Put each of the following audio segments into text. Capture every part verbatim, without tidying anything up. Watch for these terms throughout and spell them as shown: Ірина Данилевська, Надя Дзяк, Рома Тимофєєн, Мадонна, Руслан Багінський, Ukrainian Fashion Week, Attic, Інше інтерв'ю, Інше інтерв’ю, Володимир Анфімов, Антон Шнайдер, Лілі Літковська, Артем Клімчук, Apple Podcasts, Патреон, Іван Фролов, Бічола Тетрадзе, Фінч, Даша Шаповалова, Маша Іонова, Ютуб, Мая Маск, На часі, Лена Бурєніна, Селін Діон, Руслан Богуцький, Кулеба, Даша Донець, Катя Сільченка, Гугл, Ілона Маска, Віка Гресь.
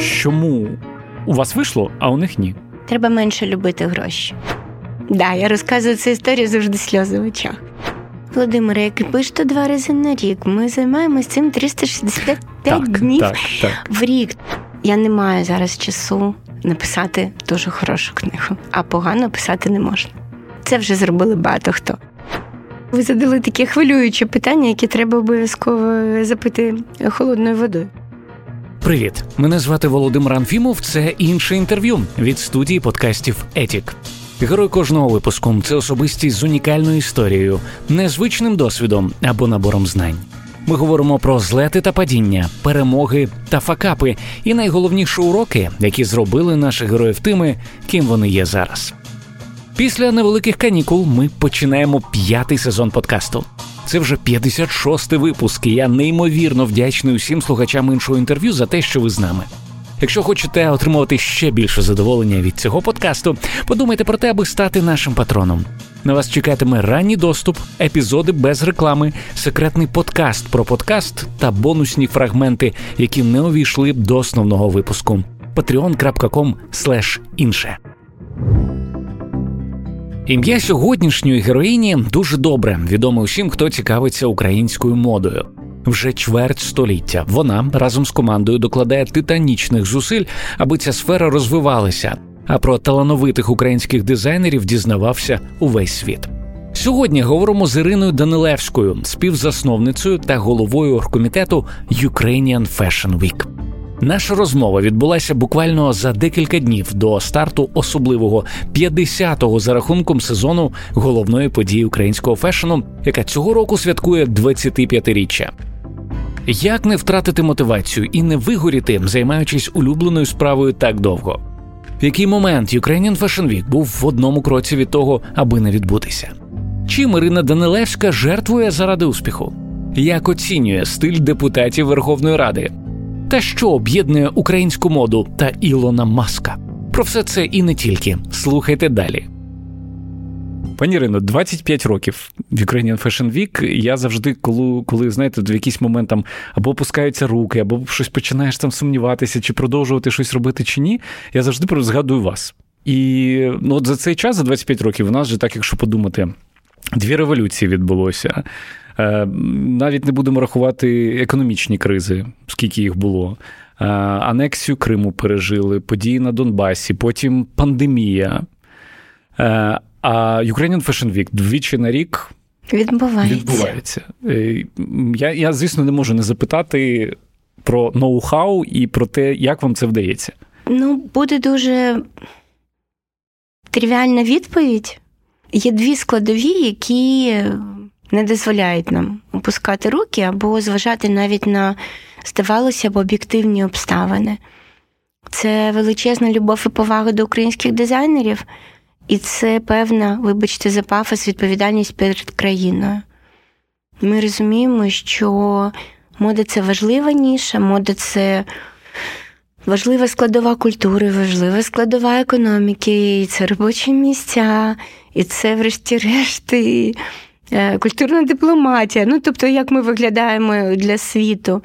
чому у вас вийшло, а у них ні? Треба менше любити гроші. Да, я розказую цю історію, завжди сльози в очах. Володимире, як і пишете два рази на рік, ми займаємось цим триста шістдесят п'ять так, днів так, так. в рік. Я не маю зараз часу написати дуже хорошу книгу, а погано писати не можна. Це вже зробили багато хто. Ви задали таке хвилююче питання, яке треба обов'язково запити холодною водою. Привіт, мене звати Володимир Анфімов, це «Інше інтерв'ю» від студії подкастів «Attic». Герой кожного випуску – це особистість з унікальною історією, незвичним досвідом або набором знань. Ми говоримо про злети та падіння, перемоги та факапи і найголовніші уроки, які зробили наших героїв тими, ким вони є зараз. Після невеликих канікул ми починаємо п'ятий сезон подкасту. Це вже п'ятдесят шостий випуск, і я неймовірно вдячний усім слухачам «Іншого інтерв'ю» за те, що ви з нами. Якщо хочете отримувати ще більше задоволення від цього подкасту, подумайте про те, аби стати нашим патроном. На вас чекатиме ранній доступ, епізоди без реклами, секретний подкаст про подкаст та бонусні фрагменти, які не увійшли до основного випуску. патреон крапка ком слеш інше Ім'я сьогоднішньої героїні дуже добре відоме усім, хто цікавиться українською модою. Вже чверть століття вона разом з командою докладає титанічних зусиль, аби ця сфера розвивалася, а про талановитих українських дизайнерів дізнавався увесь світ. Сьогодні говоримо з Іриною Данилевською, співзасновницею та головою оргкомітету Ukrainian Fashion Week. Наша розмова відбулася буквально за декілька днів до старту особливого п'ятдесятого за рахунком сезону головної події українського фешену, яка цього року святкує двадцятип'ятиріччя. Як не втратити мотивацію і не вигоріти, займаючись улюбленою справою так довго? В який момент Ukrainian Fashion Week був в одному кроці від того, аби не відбутися? Чим Ірина Данилевська жертвує заради успіху? Як оцінює стиль депутатів Верховної Ради? Та що об'єднує українську моду та Ілона Маска? Про все це і не тільки. Слухайте далі. Пані Ірино, двадцять п'ять років в Ukrainian Fashion Week. Я завжди, коли, коли знаєте, до якийсь момент там або опускаються руки, або щось починаєш там сумніватися, чи продовжувати щось робити, чи ні, я завжди згадую вас. І ну, от за цей час, за двадцять п'ять років, у нас же так, якщо подумати, дві революції відбулося. Навіть не будемо рахувати економічні кризи, скільки їх було. Анексію Криму пережили, події на Донбасі, потім пандемія. А Ukrainian Fashion Week двічі на рік відбувається. відбувається. Я, я, звісно, не можу не запитати про ноу-хау і про те, як вам це вдається. Ну, буде дуже тривіальна відповідь. Є дві складові, які не дозволяють нам опускати руки або зважати навіть на, здавалося б, об'єктивні обставини. Це величезна любов і повага до українських дизайнерів, і це певна, вибачте за пафос, відповідальність перед країною. Ми розуміємо, що мода – це важлива ніша, мода – це важлива складова культури, важлива складова економіки, і це робочі місця, і це, врешті-решт, і культурна дипломатія, ну, тобто, як ми виглядаємо для світу.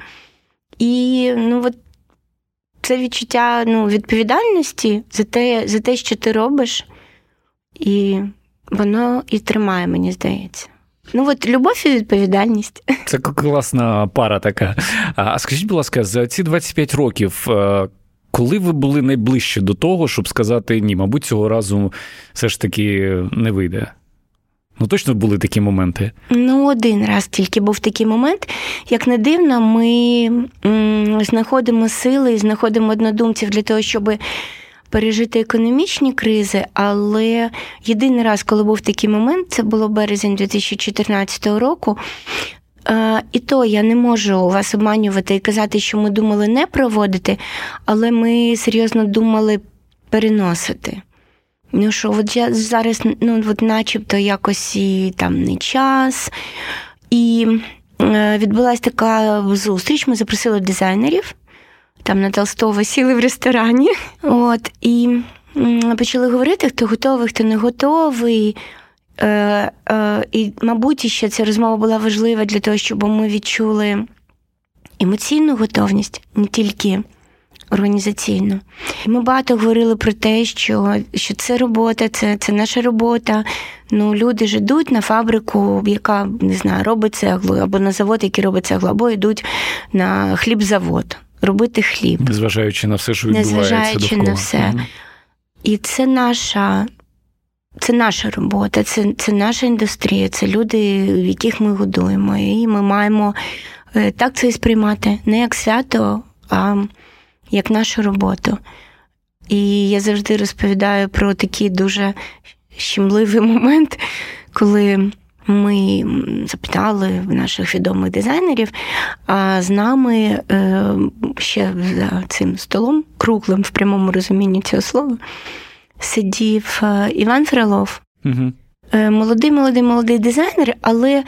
І, ну, от, це відчуття, ну, відповідальності за те, за те, що ти робиш, і воно і тримає, мені здається. Ну, от, любов і відповідальність. Це класна пара така. А скажіть, будь ласка, за ці двадцять п'ять років, коли ви були найближче до того, щоб сказати, ні, мабуть, цього разу все ж таки не вийде? Ну, точно були такі моменти? Ну, один раз тільки був такий момент. Як не дивно, ми знаходимо сили і знаходимо однодумців для того, щоб пережити економічні кризи, але єдиний раз, коли був такий момент, це було березень дві тисячі чотирнадцятого року. І то я не можу вас обманювати і казати, що ми думали не проводити, але ми серйозно думали переносити. Ну, що от я зараз, ну, от начебто якось і там не час. І е, відбулася така зустріч, ми запросили дизайнерів, там на Толстого сіли в ресторані, от, і е, почали говорити, хто готовий, хто не готовий. Е, е, і, мабуть, ще ця розмова була важлива для того, щоб ми відчули емоційну готовність, не тільки організаційно. Ми багато говорили про те, що, що це робота, це, це наша робота. Ну, люди ж йдуть на фабрику, яка, не знаю, робить цеглу, або на завод, який робить цеглу, або йдуть на хлібзавод, робити хліб. Незважаючи на все, що відбувається довкола. Незважаючи на все. Mm-hmm. І це наша... Це наша робота, це, це наша індустрія, це люди, в яких ми годуємо. І ми маємо так це і сприймати, не як свято, а як нашу роботу. І я завжди розповідаю про такий дуже щемливий момент, коли ми запитали наших відомих дизайнерів, а з нами ще за цим столом, круглим в прямому розумінні цього слова, сидів Іван Фролов, угу. молодий-молодий-молодий дизайнер, але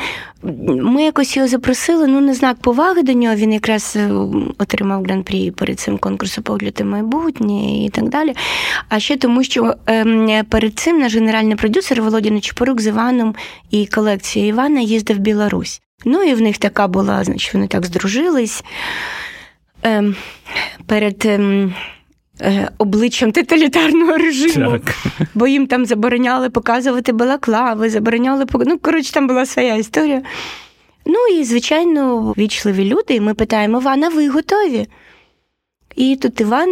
ми якось його запросили, ну, на знак поваги до нього, він якраз отримав гран-прі перед цим конкурсом «Погляди майбутнє» і так далі. А ще тому, що перед цим наш генеральний продюсер Володимир Нечупорук з Іваном і колекцією Івана їздив в Білорусь. Ну, і в них така була, значить, вони так здружились. Перед... обличчям тоталітарного режиму. Так. Бо їм там забороняли показувати балаклави, забороняли... Ну, коротше, там була своя історія. Ну, і, звичайно, вічливі люди, і ми питаємо Івана, ви готові? І тут Іван,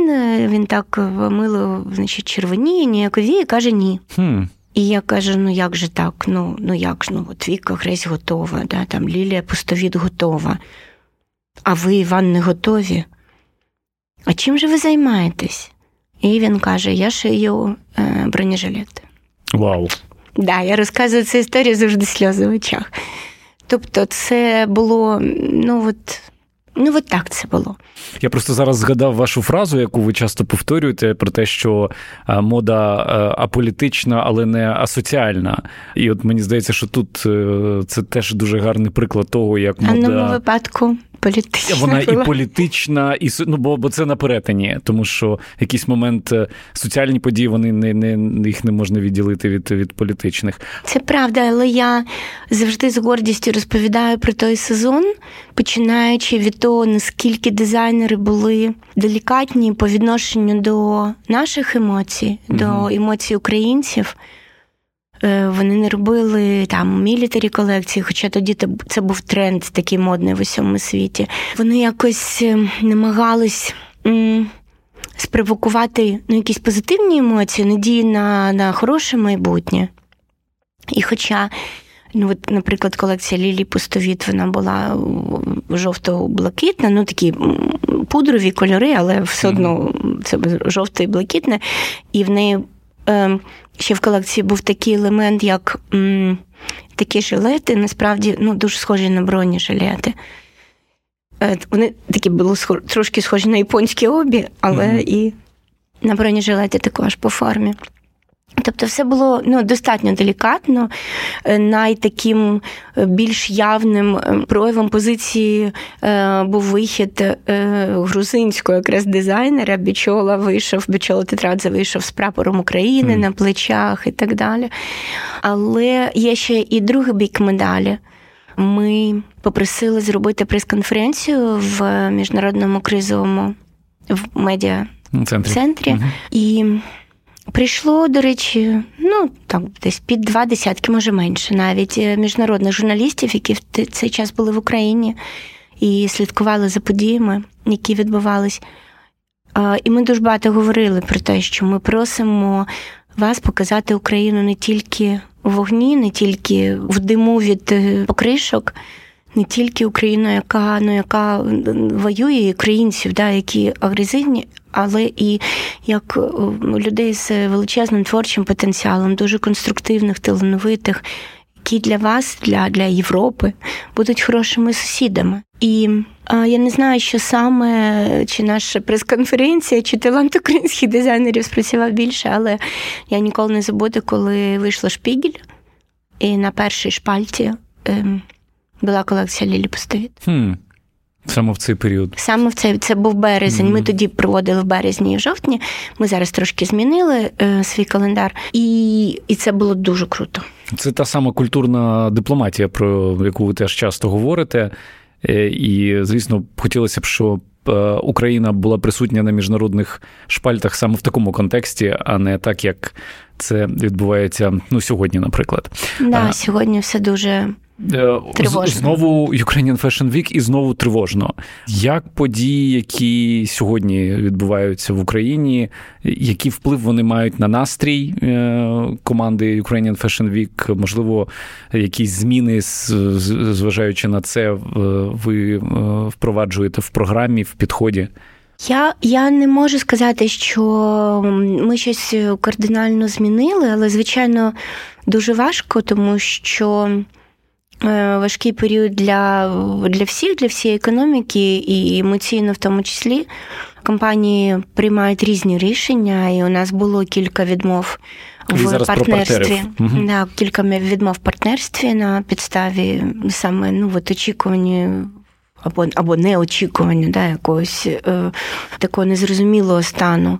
він так мило, значить, червоніє, ніяковіє, каже ні. Хм. І я кажу, ну як же так? Ну, ну як ж, ну, от Віка Гресь готова, да? Там Лілія Пустовід готова. А ви, Іван, не готові? А чим же ви займаєтесь? І він каже, я шию е, бронежилет. Вау. Wow. Да, я розказую цю історію, завжди сльози в очах. Тобто це було, ну от, ну от так це було. Я просто зараз згадав вашу фразу, яку ви часто повторюєте, про те, що мода аполітична, але не асоціальна. І от мені здається, що тут це теж дуже гарний приклад того, як мода... А в одному випадку... Політична вона була. І політична, і ну, бо, бо це на перетині, тому що якийсь момент соціальні події, вони не, не, їх не можна відділити від, від політичних. Це правда, але я завжди з гордістю розповідаю про той сезон, починаючи від того, наскільки дизайнери були делікатні по відношенню до наших емоцій, угу. до емоцій українців. Вони не робили там мілітарі колекції, хоча тоді це був тренд такий модний в усьому світі. Вони якось намагались м- спровокувати ну, якісь позитивні емоції, надії на, на хороше майбутнє. І хоча, ну, от, наприклад, колекція Лілії Пустовід, вона була жовто-блакитна, ну такі пудрові кольори, але все одно це жовте і блакитне, і в неї... Ще в колекції був такий елемент, як м, такі жилети, насправді, ну, дуже схожі на бронежилети. Вони такі були схожі, трошки схожі на японські обі, але mm-hmm. і на бронежилети також по формі. Тобто все було ну, достатньо делікатно, найтаким більш явним проявом позиції е, був вихід е, грузинського якраз дизайнера. Бічола вийшов, Бічола Тетрадзе вийшов з прапором України mm. на плечах і так далі. Але є ще і другий бік медалі. Ми попросили зробити прес-конференцію в міжнародному кризовому в медіа-центрі. центрі. Mm-hmm. І... Прийшло, до речі, ну, там десь під два десятки, може менше навіть, міжнародних журналістів, які в цей час були в Україні і слідкували за подіями, які відбувались. І ми дуже багато говорили про те, що ми просимо вас показати Україну не тільки у вогні, не тільки в диму від покришок, не тільки Україну, яка, ну, яка воює, українців, да, які агресивні, але і як людей з величезним творчим потенціалом, дуже конструктивних, талановитих, які для вас, для, для Європи, будуть хорошими сусідами. І а, я не знаю, що саме, чи наша прес-конференція, чи талант українських дизайнерів спрацював більше, але я ніколи не забуду, коли вийшла «Шпігіль», і на першій шпальті... Ем, була колекція Лілі Пустовід. Хм. Саме в цей період. Саме в цей, це був березень. Mm-hmm. Ми тоді проводили в березні і в жовтні. Ми зараз трошки змінили е, свій календар. І, і це було дуже круто. Це та сама культурна дипломатія, про яку ви теж часто говорите. І, звісно, хотілося б, щоб Україна була присутня на міжнародних шпальтах саме в такому контексті, а не так, як це відбувається, ну, сьогодні, наприклад. Так, да, сьогодні все дуже... Тривожно. Знову Ukrainian Fashion Week і знову тривожно. Як події, які сьогодні відбуваються в Україні, який вплив вони мають на настрій команди Ukrainian Fashion Week? Можливо, якісь зміни, зважаючи на це, ви впроваджуєте в програмі, в підході? Я, я не можу сказати, що ми щось кардинально змінили, але, звичайно, дуже важко, тому що... важкий період для, для всіх, для всієї економіки і емоційно в тому числі. Компанії приймають різні рішення, і у нас було кілька відмов в партнерстві. Угу. Да, кілька відмов в партнерстві на підставі саме, ну, от очікування або, або неочікування, да, якогось е, такого незрозумілого стану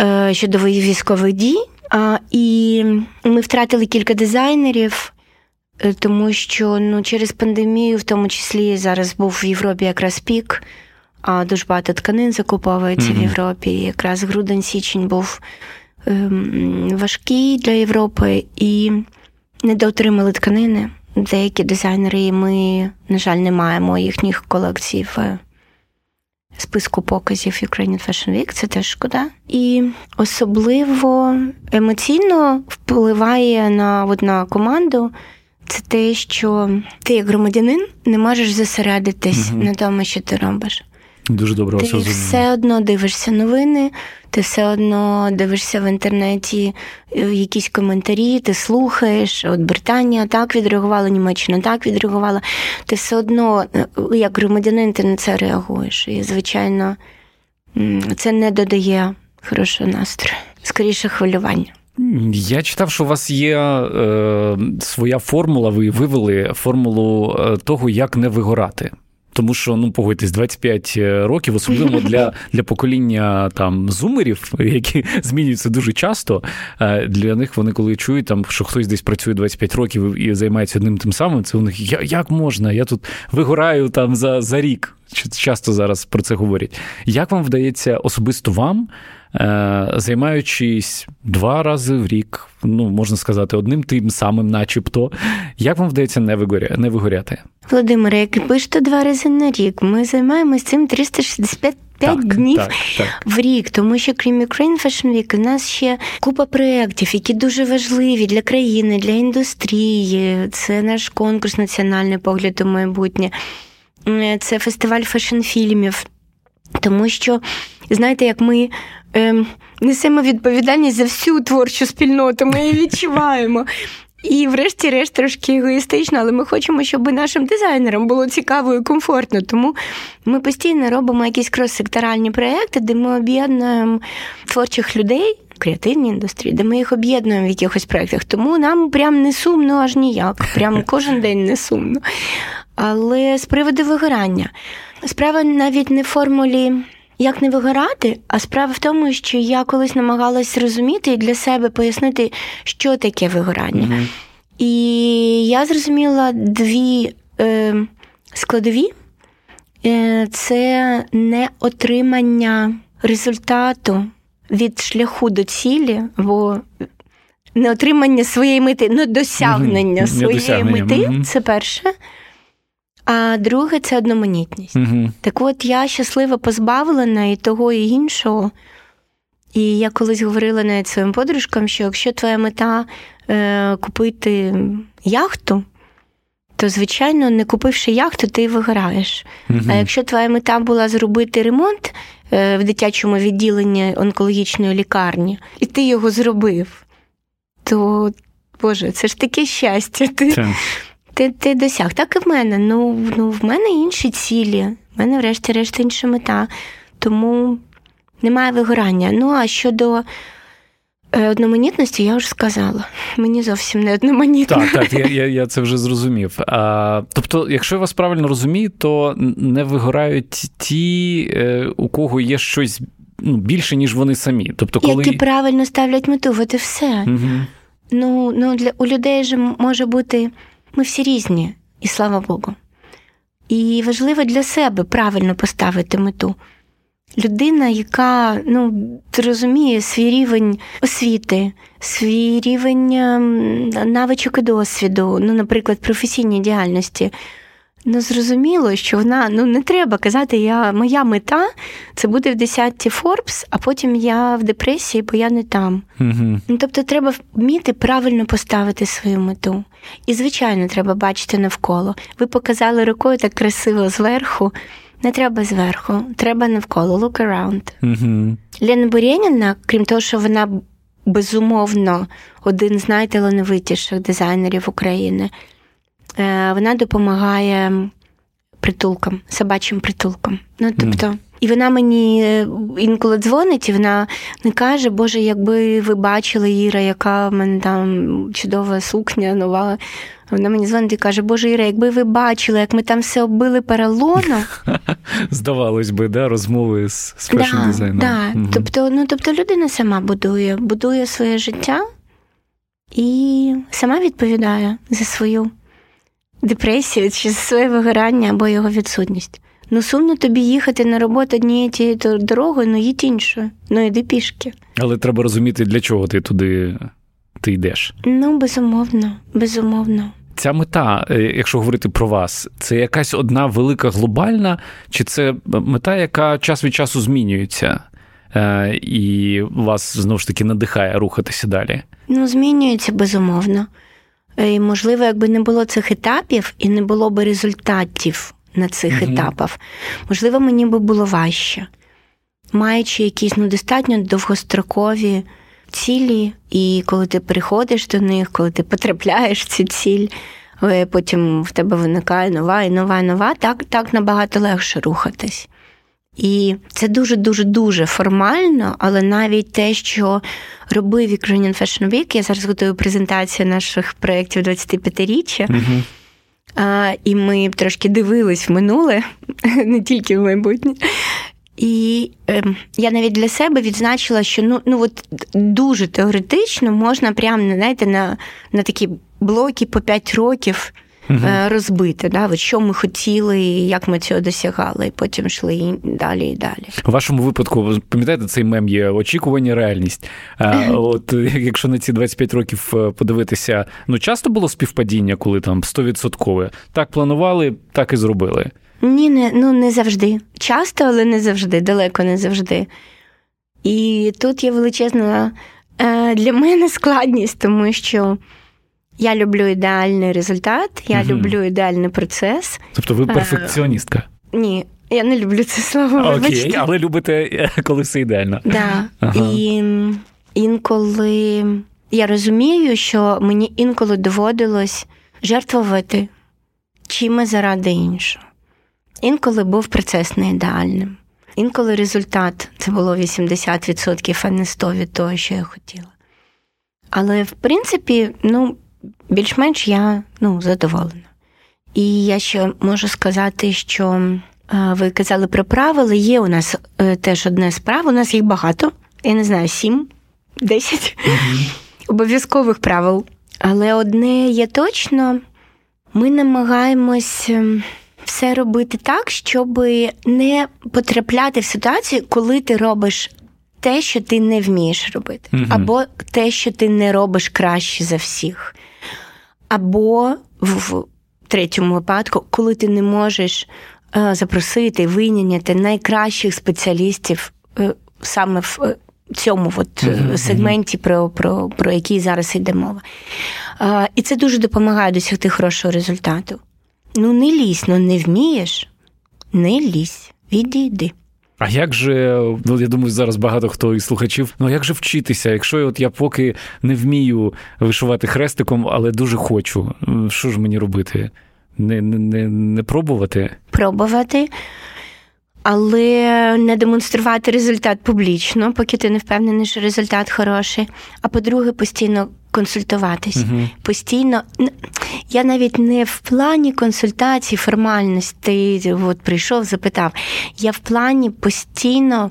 е, щодо військових дій. А, і ми втратили кілька дизайнерів, тому що, ну, через пандемію, в тому числі, зараз був в Європі якраз пік, а дуже багато тканин закуповується mm-hmm. в Європі. І якраз грудень-січень був ем, важкий для Європи, і недоотримали тканини. Деякі дизайнери, і ми, на жаль, не маємо їхніх колекцій в списку показів Ukrainian Fashion Week. Це теж шкода. І особливо емоційно впливає на одну команду. Це те, що ти, як громадянин, не можеш зосередитись угу. на тому, що ти робиш. Дуже добре. Ти все одно дивишся новини, ти все одно дивишся в інтернеті якісь коментарі, ти слухаєш, от Британія так відреагувала, Німеччина так відреагувала. Ти все одно, як громадянин, ти на це реагуєш. І, звичайно, це не додає хорошого настрою, скоріше хвилювання. Я читав, що у вас є е, своя формула, ви вивели формулу того, як не вигорати. Тому що, ну, погодьтесь, двадцять п'ять років, особливо для, для покоління там зумерів, які змінюються дуже часто, для них вони, коли чують, там, що хтось десь працює двадцять п'ять років і займається одним тим самим, це у них, як можна, я тут вигораю там за, за рік. Часто зараз про це говорять. Як вам вдається особисто вам, займаючись два рази в рік, ну, можна сказати, одним тим самим начебто, як вам вдається не вигоря... не вигоряти? Володимире, як пишете два рази на рік, ми займаємося цим триста шістдесят п'ять так, днів так, так. в рік, тому що крім Ukrainian Fashion Week, у нас ще купа проєктів, які дуже важливі для країни, для індустрії. Це наш конкурс «Національний погляд у майбутнє». Це фестиваль фешн-фільмів, тому що, знаєте, як ми е, несемо відповідальність за всю творчу спільноту, ми її відчуваємо. І врешті-решт трошки егоїстично, але ми хочемо, щоб нашим дизайнерам було цікаво і комфортно. Тому ми постійно робимо якісь крос-секторальні проєкти, де ми об'єднуємо творчих людей, креативні індустрії, де ми їх об'єднуємо в якихось проєктах. Тому нам прям не сумно аж ніяк, прям кожен день не сумно. Але з приводу вигорання. Справа навіть не в формулі «як не вигорати», а справа в тому, що я колись намагалась зрозуміти і для себе пояснити, що таке вигорання. Mm-hmm. І я зрозуміла дві е, складові. Е, це неотримання результату від шляху до цілі, або неотримання своєї мети, ну, досягнення mm-hmm. своєї досягнення. мети. Mm-hmm. Це перше. А друге – це одноманітність. Угу. Так от, я щасливо позбавлена і того, і іншого. І я колись говорила навіть своїм подружкам, що якщо твоя мета е, купити яхту, то, звичайно, не купивши яхту, ти вигораєш. Угу. А якщо твоя мета була зробити ремонт е, в дитячому відділенні онкологічної лікарні, і ти його зробив, то, Боже, це ж таке щастя. Ти... Це. Ти, ти досяг. Так і в мене. Ну, ну, в мене інші цілі. В мене, врешті-решт, інша мета. Тому немає вигорання. Ну, а щодо одноманітності, я вже сказала. Мені зовсім не одноманітно. Так, так, я, я, я це вже зрозумів. А, тобто, якщо я вас правильно розумію, то не вигорають ті, у кого є щось, ну, більше, ніж вони самі. Тобто, коли... Які правильно ставлять мету, от і все. Угу. Ну, ну для, у людей же може бути... Ми всі різні, і слава Богу. І важливо для себе правильно поставити мету. Людина, яка, ну, розуміє свій рівень освіти, свій рівень навичок і досвіду, ну, наприклад, професійній діяльності. Ну, зрозуміло, що вона, ну, не треба казати, я, моя мета – це буде в десятці Forbes, а потім я в депресії, бо я не там. Угу. Ну, тобто, треба вміти правильно поставити свою мету. І, звичайно, треба бачити навколо. Ви показали рукою так красиво зверху. Не треба зверху, треба навколо, look around. Угу. Лена Бурєніна, крім того, що вона безумовно один з найталановитіших дизайнерів України, вона допомагає притулкам, собачим притулкам. Ну, тобто, mm. І вона мені інколи дзвонить, і вона не каже, Боже, якби ви бачили, Іра, яка в мене там чудова сукня, нова. Вона мені дзвонить і каже, Боже, Іра, якби ви бачили, як ми там все оббили поролоном. Здавалось би, да, розмови з фешн-дизайнером. Да, да. Mm-hmm. Тобто, ну, тобто людина сама будує, будує своє життя і сама відповідає за свою депресію, чи своє вигорання або його відсутність. Ну, сумно тобі їхати на роботу однією тією дорогою, ну, їдь іншою, ну, йди пішки. Але треба розуміти, для чого ти туди ти йдеш. Ну, безумовно, безумовно. Ця мета, якщо говорити про вас, це якась одна велика глобальна, чи це мета, яка час від часу змінюється і вас, знову ж таки, надихає рухатися далі? Ну, змінюється, безумовно. І, можливо, якби не було цих етапів і не було б результатів на цих mm-hmm. етапах, можливо, мені би було важче. Маючи якісь, ну, достатньо довгострокові цілі, і коли ти приходиш до них, коли ти потрапляєш в цю ціль, потім в тебе виникає нова і нова, і нова, так, так набагато легше рухатись. І це дуже-дуже-дуже формально, але навіть те, що робив Ukrainian Fashion Week, я зараз готую презентацію наших проєктів двадцятип'ятиріччя, mm-hmm. а, і ми трошки дивились в минуле, не тільки в майбутнє. І е, я навіть для себе відзначила, що ну, ну от дуже теоретично можна прямо, знаєте, на, на такі блоки по п'ять років, Uh-huh. розбити, да, от що ми хотіли, як ми цього досягали, і потім йшли і далі, і далі. У вашому випадку, пам'ятаєте, цей мем є очікування, реальність. А, от якщо на ці двадцять п'ять років подивитися, ну часто було співпадіння, коли там сто відсотків? Так планували, так і зробили? Ні, не, ну не завжди. Часто, але не завжди, далеко не завжди. І тут є величезна для мене складність, тому що я люблю ідеальний результат, я угу. люблю ідеальний процес. Тобто ви перфекціоністка? А, ні, я не люблю це слово. Окей, вибачте. Але любите, коли все ідеально. Так. Да. Ага. І інколи я розумію, що мені інколи доводилось жертвувати чимось заради іншого. Інколи був процес не ідеальним. Інколи результат – це було вісімдесят відсотків, а не сто відсотків від того, що я хотіла. Але, в принципі, ну, більш-менш я, ну, задоволена. І я ще можу сказати, що ви казали про правила. Є у нас теж одне з правил. У нас їх багато. Я не знаю, сім, десять mm-hmm. обов'язкових правил. Але одне є точно. Ми намагаємось все робити так, щоб не потрапляти в ситуацію, коли ти робиш те, що ти не вмієш робити. Mm-hmm. Або те, що ти не робиш краще за всіх. Або в третьому випадку, коли ти не можеш е, запросити, вийняти найкращих спеціалістів е, саме в е, цьому от, mm-hmm. сегменті, про, про, про який зараз йде мова. Е, і це дуже допомагає досягти хорошого результату. Ну не лізь, ну не вмієш, не лізь, відійди. А як же, ну, я думаю, зараз багато хто із слухачів, ну, як же вчитися, якщо от я поки не вмію вишивати хрестиком, але дуже хочу, що ж мені робити? Не, не, не пробувати? Пробувати, але не демонструвати результат публічно, поки ти не впевнений, що результат хороший. А по-друге, постійно консультуватись. Угу. Постійно. Я навіть не в плані консультацій, формальності, от прийшов, запитав. Я в плані постійно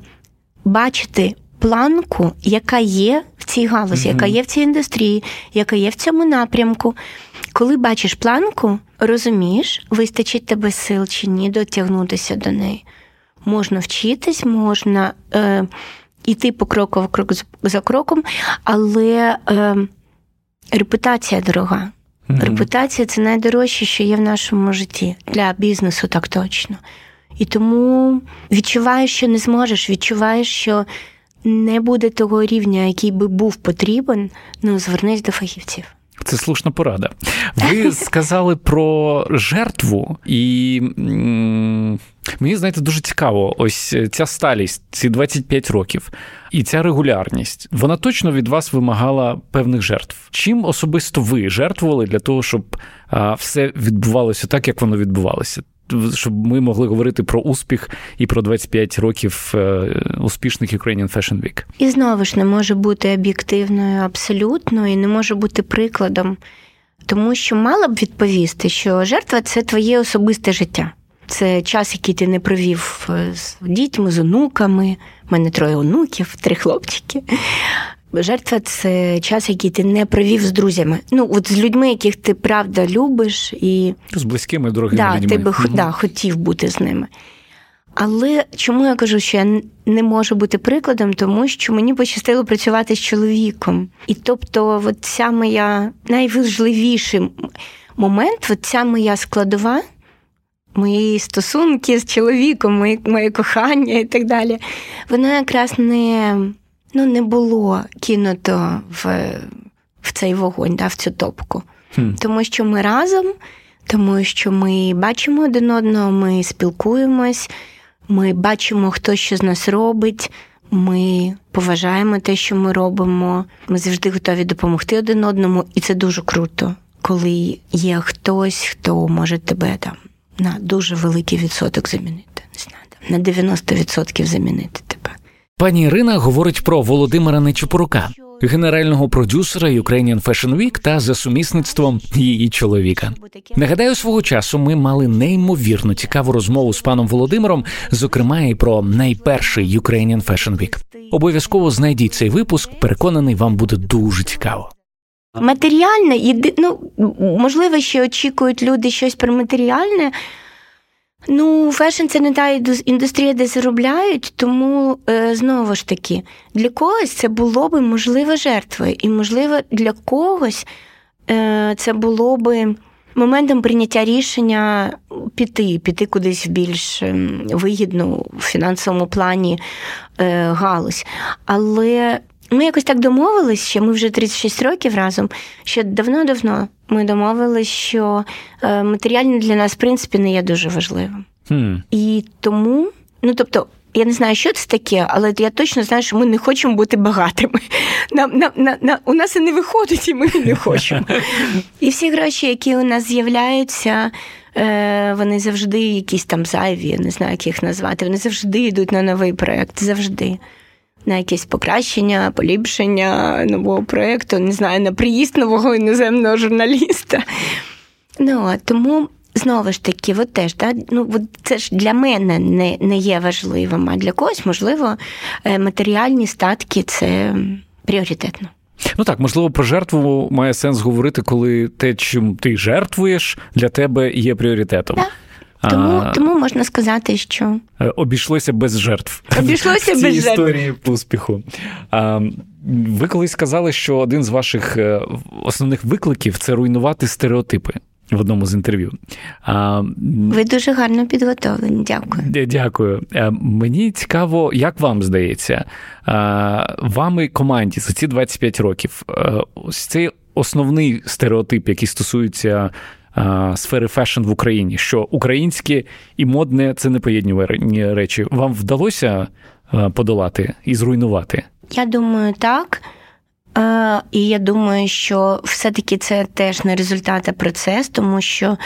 бачити планку, яка є в цій галузі, mm-hmm. яка є в цій індустрії, яка є в цьому напрямку. Коли бачиш планку, розумієш, вистачить тебе сил чи ні дотягнутися до неї. Можна вчитись, можна е, йти по кроку, крок за кроком, але е, репутація дорога. Mm-hmm. Репутація – це найдорожче, що є в нашому житті. Для бізнесу так точно. І тому відчуваєш, що не зможеш, відчуваєш, що не буде того рівня, який би був потрібен, ну, звернись до фахівців. Це слушна порада. Ви сказали про жертву, і мені, знаєте, дуже цікаво, ось ця сталість, ці двадцять п'ять років, і ця регулярність, вона точно від вас вимагала певних жертв. Чим особисто ви жертвували для того, щоб все відбувалося так, як воно відбувалося? Щоб ми могли говорити про успіх і про двадцять п'ять років успішних Ukrainian Fashion Week. І знову ж не може бути об'єктивною абсолютно, і не може бути прикладом. Тому що мала б відповісти, що жертва – це твоє особисте життя. Це час, який ти не провів з дітьми, з онуками. У мене троє онуків, три хлопчики. Жертва – це час, який ти не провів з друзями. Ну, от з людьми, яких ти, правда, любиш. І... З близькими, дорогими да, людьми. Ти би, угу. Да, хотів бути з ними. Але чому я кажу, що я не можу бути прикладом? Тому що мені пощастило працювати з чоловіком. І, тобто, от ця моя найважливіший момент, от ця моя складова, мої стосунки з чоловіком, моє, моє кохання і так далі, вона якраз не... Ну, не було кинуто в, в цей вогонь, да, в цю топку. Hmm. Тому що ми разом, тому що ми бачимо один одного, ми спілкуємось, ми бачимо, хто що з нас робить, ми поважаємо те, що ми робимо, ми завжди готові допомогти один одному, і це дуже круто, коли є хтось, хто може тебе там на дуже великий відсоток замінити, не знаю, там, на дев'яносто відсотків замінити тебе. Пані Ірина говорить про Володимира Нечупорука, генерального продюсера Ukrainian Fashion Week та за сумісництвом її чоловіка. Нагадаю, свого часу ми мали неймовірно цікаву розмову з паном Володимиром, зокрема і про найперший Ukrainian Fashion Week. Обов'язково знайдіть цей випуск, переконаний, вам буде дуже цікаво. Матеріальне, єди... ну, можливо, ще очікують люди щось про матеріальне. Ну, фешн – це не та індустрія, де заробляють, тому, знову ж таки, для когось це було би, можливо, жертвою. І, можливо, для когось це було би моментом прийняття рішення піти, піти кудись в більш вигідну в фінансовому плані галузь. Але ми якось так домовились, що ми вже тридцять шість років разом, що давно-давно ми домовились, що матеріальне для нас, в принципі, не є дуже важливим. Mm. І тому, ну, тобто, я не знаю, що це таке, але я точно знаю, що ми не хочемо бути багатими. Нам, нам, нам, нам, у нас і не виходить, і ми не хочемо. І всі гроші, які у нас з'являються, вони завжди якісь там зайві, я не знаю, як їх назвати, вони завжди йдуть на новий проєкт, завжди. На якесь покращення, поліпшення нового проєкту, не знаю, на приїзд нового іноземного журналіста. Ну, тому, знову ж таки, от теж, да, ну, от це ж для мене не, не є важливим, а для когось, можливо, матеріальні статки – це пріоритетно. Ну так, можливо, про жертву має сенс говорити, коли те, чим ти жертвуєш, для тебе є пріоритетом. Так. Тому, а, тому можна сказати, що... Обійшлося без жертв. Обійшлося без жертв. Історії успіху. А, ви колись сказали, що один з ваших основних викликів – це руйнувати стереотипи в одному з інтерв'ю. А, ви дуже гарно підготовлені, дякую. Дякую. А, мені цікаво, як вам здається, а, вам і команді за ці двадцять п'ять років, а, ось цей основний стереотип, який стосується... сфери фешн в Україні, що українське і модне – це непоєднувані речі. Вам вдалося подолати і зруйнувати? Я думаю, так. І я думаю, що все-таки це теж не результат, а процес, тому що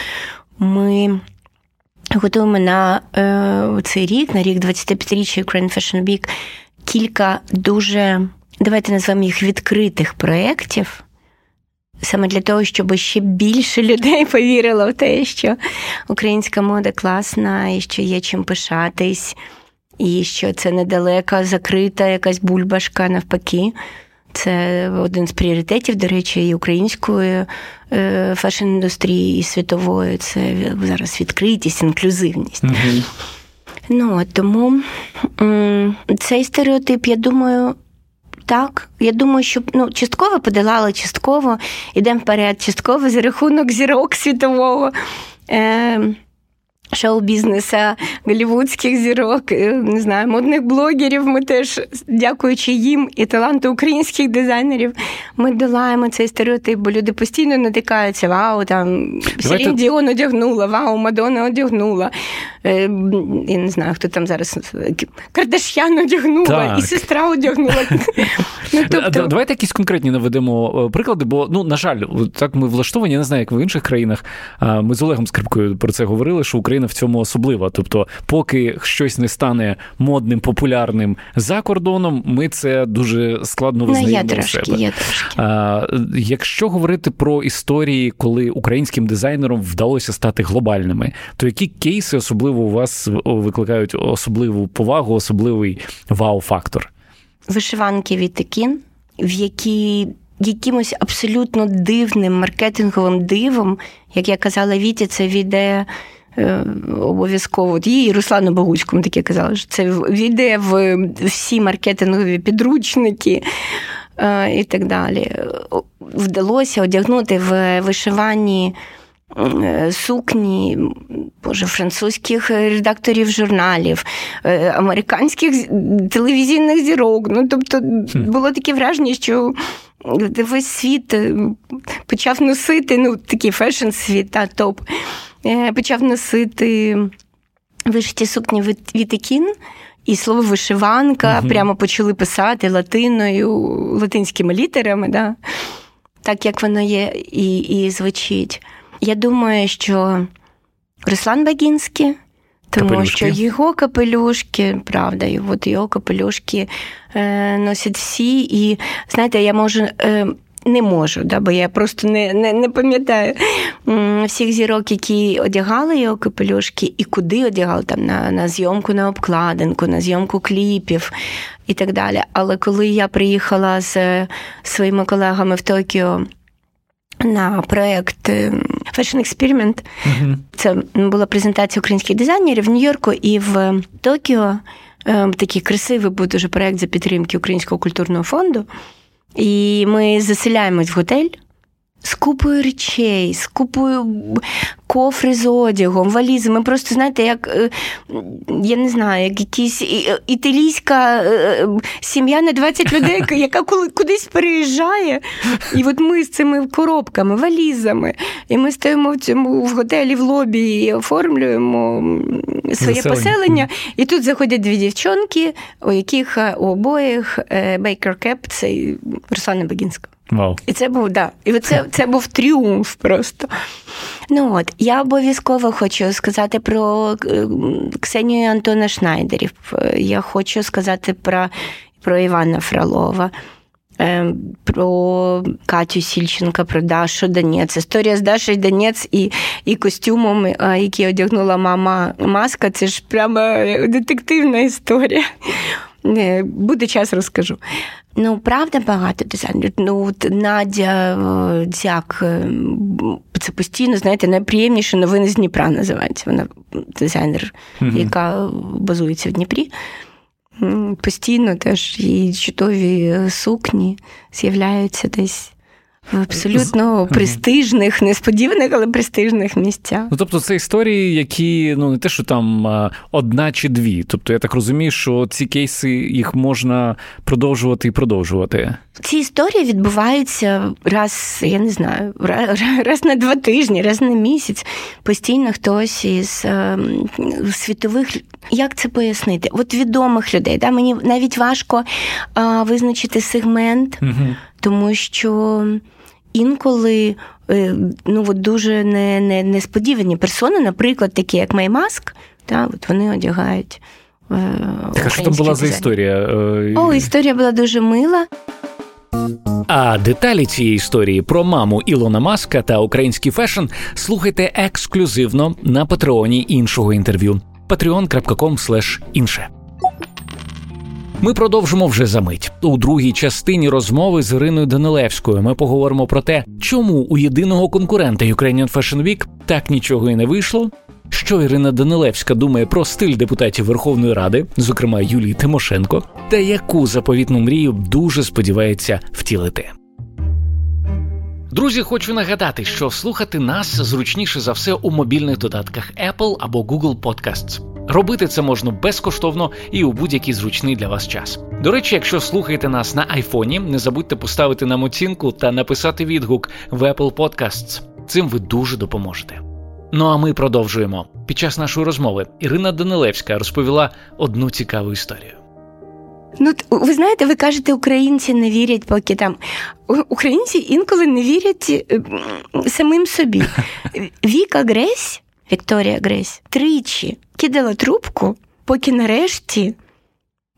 ми готуємо на цей рік, на рік двадцятип'ятиріччя Ukrainian Fashion Week, кілька дуже, давайте назвемо їх, відкритих проєктів, саме для того, щоб ще більше людей повірило в те, що українська мода класна, і що є чим пишатись, і що це недалека, закрита якась бульбашка, навпаки. Це один з пріоритетів, до речі, і української фешн-індустрії, і світової. Це зараз відкритість, інклюзивність. Mm-hmm. Ну, тому цей стереотип, я думаю, так. Я думаю, що ну, частково подолали, частково. Ідемо вперед, частково за рахунок зірок світового е- шоу-бізнесу, голлівудських зірок, не знаю, модних блогерів. Ми теж, дякуючи їм і таланту українських дизайнерів, ми долаємо цей стереотип, бо люди постійно натикаються. Вау, там Селін Діон одягнула, вау, Мадонна одягнула. Я не знаю, хто там зараз. Кардаш'ян одягнула, так. І сестра одягнула. Ну, тобто... Давайте якісь конкретні наведемо приклади, бо, ну, на жаль, так ми влаштовані, я не знаю, як в інших країнах. Ми з Олегом Скрипкою про це говорили, що Україна в цьому особлива. Тобто, поки щось не стане модним, популярним за кордоном, ми це дуже складно визнаємо у себе. А, якщо говорити про історії, коли українським дизайнерам вдалося стати глобальними, то які кейси особливо у вас викликають особливу повагу, особливий вау-фактор? Вишиванки від Ектіки, в які якимось абсолютно дивним маркетинговим дивом, як я казала Віті, це відео е, обов'язково, їй і Руслану Богуцькому таке казали, що це відео в всі маркетингові підручники е, і так далі. Вдалося одягнути в вишиванні сукні, боже, французьких редакторів журналів, американських телевізійних зірок. Ну, тобто, було таке враження, що весь світ почав носити, ну, такий фешн-світ, та, топ, почав носити вишиті сукні від Ектіки, і слово «вишиванка» угу. прямо почали писати латиною, латинськими літерами, да? Так, як воно є і, і звучить. Я думаю, що Руслан Багінський, тому капелюшки. Що його капелюшки, правда, от його капелюшки е, носять всі. І, знаєте, я можу, е, не можу, да, бо я просто не, не, не пам'ятаю всіх зірок, які одягали його капелюшки і куди одягали, там, на, на зйомку, на обкладинку, на зйомку кліпів і так далі. Але коли я приїхала з своїми колегами в Токіо, на проєкт Fashion Experiment. Mm-hmm. Це була презентація українських дизайнерів в Нью-Йорку і в Токіо. Такий красивий був дуже проєкт за підтримки Українського культурного фонду. І ми заселяємось в готель з купою речей, з купою кофри з одягом, валізи. Ми просто, знаєте, як, я не знаю, як якісь італійська сім'я на двадцять людей, яка кудись переїжджає. І от ми з цими коробками, валізами. І ми стоїмо в цьому в готелі, в лобі і оформлюємо своє Заселення. поселення. І тут заходять дві дівчонки, у яких у обоїх бейкер-кеп, це Руслана Багінська. Wow. І це був, да. І це, це був тріумф просто. Ну от, я обов'язково хочу сказати про Ксенію і Антона Шнайдерів. Я хочу сказати про, про Івана Фролова, про Катю Сільченка, про Дашу Донець. Історія з Дашою Донець і, і костюмом, який одягнула мама Маска, це ж прямо детективна історія. Буде час, розкажу. Ну, правда, багато дизайнерів. Ну, Надя Дзяк, це постійно, знаєте, найприємніше новини з Дніпра називається. Вона дизайнер, mm-hmm. яка базується в Дніпрі. Постійно теж її чудові сукні з'являються десь в абсолютно престижних, несподіваних, але престижних місцях. Ну, тобто, це історії, які, ну, не те, що там одна чи дві. Тобто, я так розумію, що ці кейси, їх можна продовжувати і продовжувати. Ці історії відбуваються раз, я не знаю, раз на два тижні, раз на місяць. Постійно хтось із світових, як це пояснити? От відомих людей, да? Мені навіть важко а, визначити сегмент, угу. тому що інколи, ну, от дуже не, не, несподівані персони, наприклад, такі, як Мая Маск, та, от вони одягають е, українські. Так, що там була дизайн. За історія? О, історія була дуже мила. А деталі цієї історії про маму Ілона Маска та український фешн слухайте ексклюзивно на Патреоні іншого інтерв'ю. патреон крапка ком слеш інше Ми продовжимо вже за мить. У другій частині розмови з Іриною Данилевською ми поговоримо про те, чому у єдиного конкурента Ukrainian Fashion Week так нічого і не вийшло, що Ірина Данилевська думає про стиль депутатів Верховної Ради, зокрема Юлії Тимошенко, та яку заповітну мрію дуже сподівається втілити. Друзі, хочу нагадати, що слухати нас зручніше за все у мобільних додатках Apple або Google Podcasts. Робити це можна безкоштовно і у будь-який зручний для вас час. До речі, якщо слухаєте нас на айфоні, не забудьте поставити нам оцінку та написати відгук в Apple Podcasts. Цим ви дуже допоможете. Ну а ми продовжуємо. Під час нашої розмови Ірина Данилевська розповіла одну цікаву історію. Ну, ви знаєте, ви кажете, українці не вірять поки там. Українці інколи не вірять самим собі. Віка Гресь, Вікторія Гресь, тричі кидала трубку, поки нарешті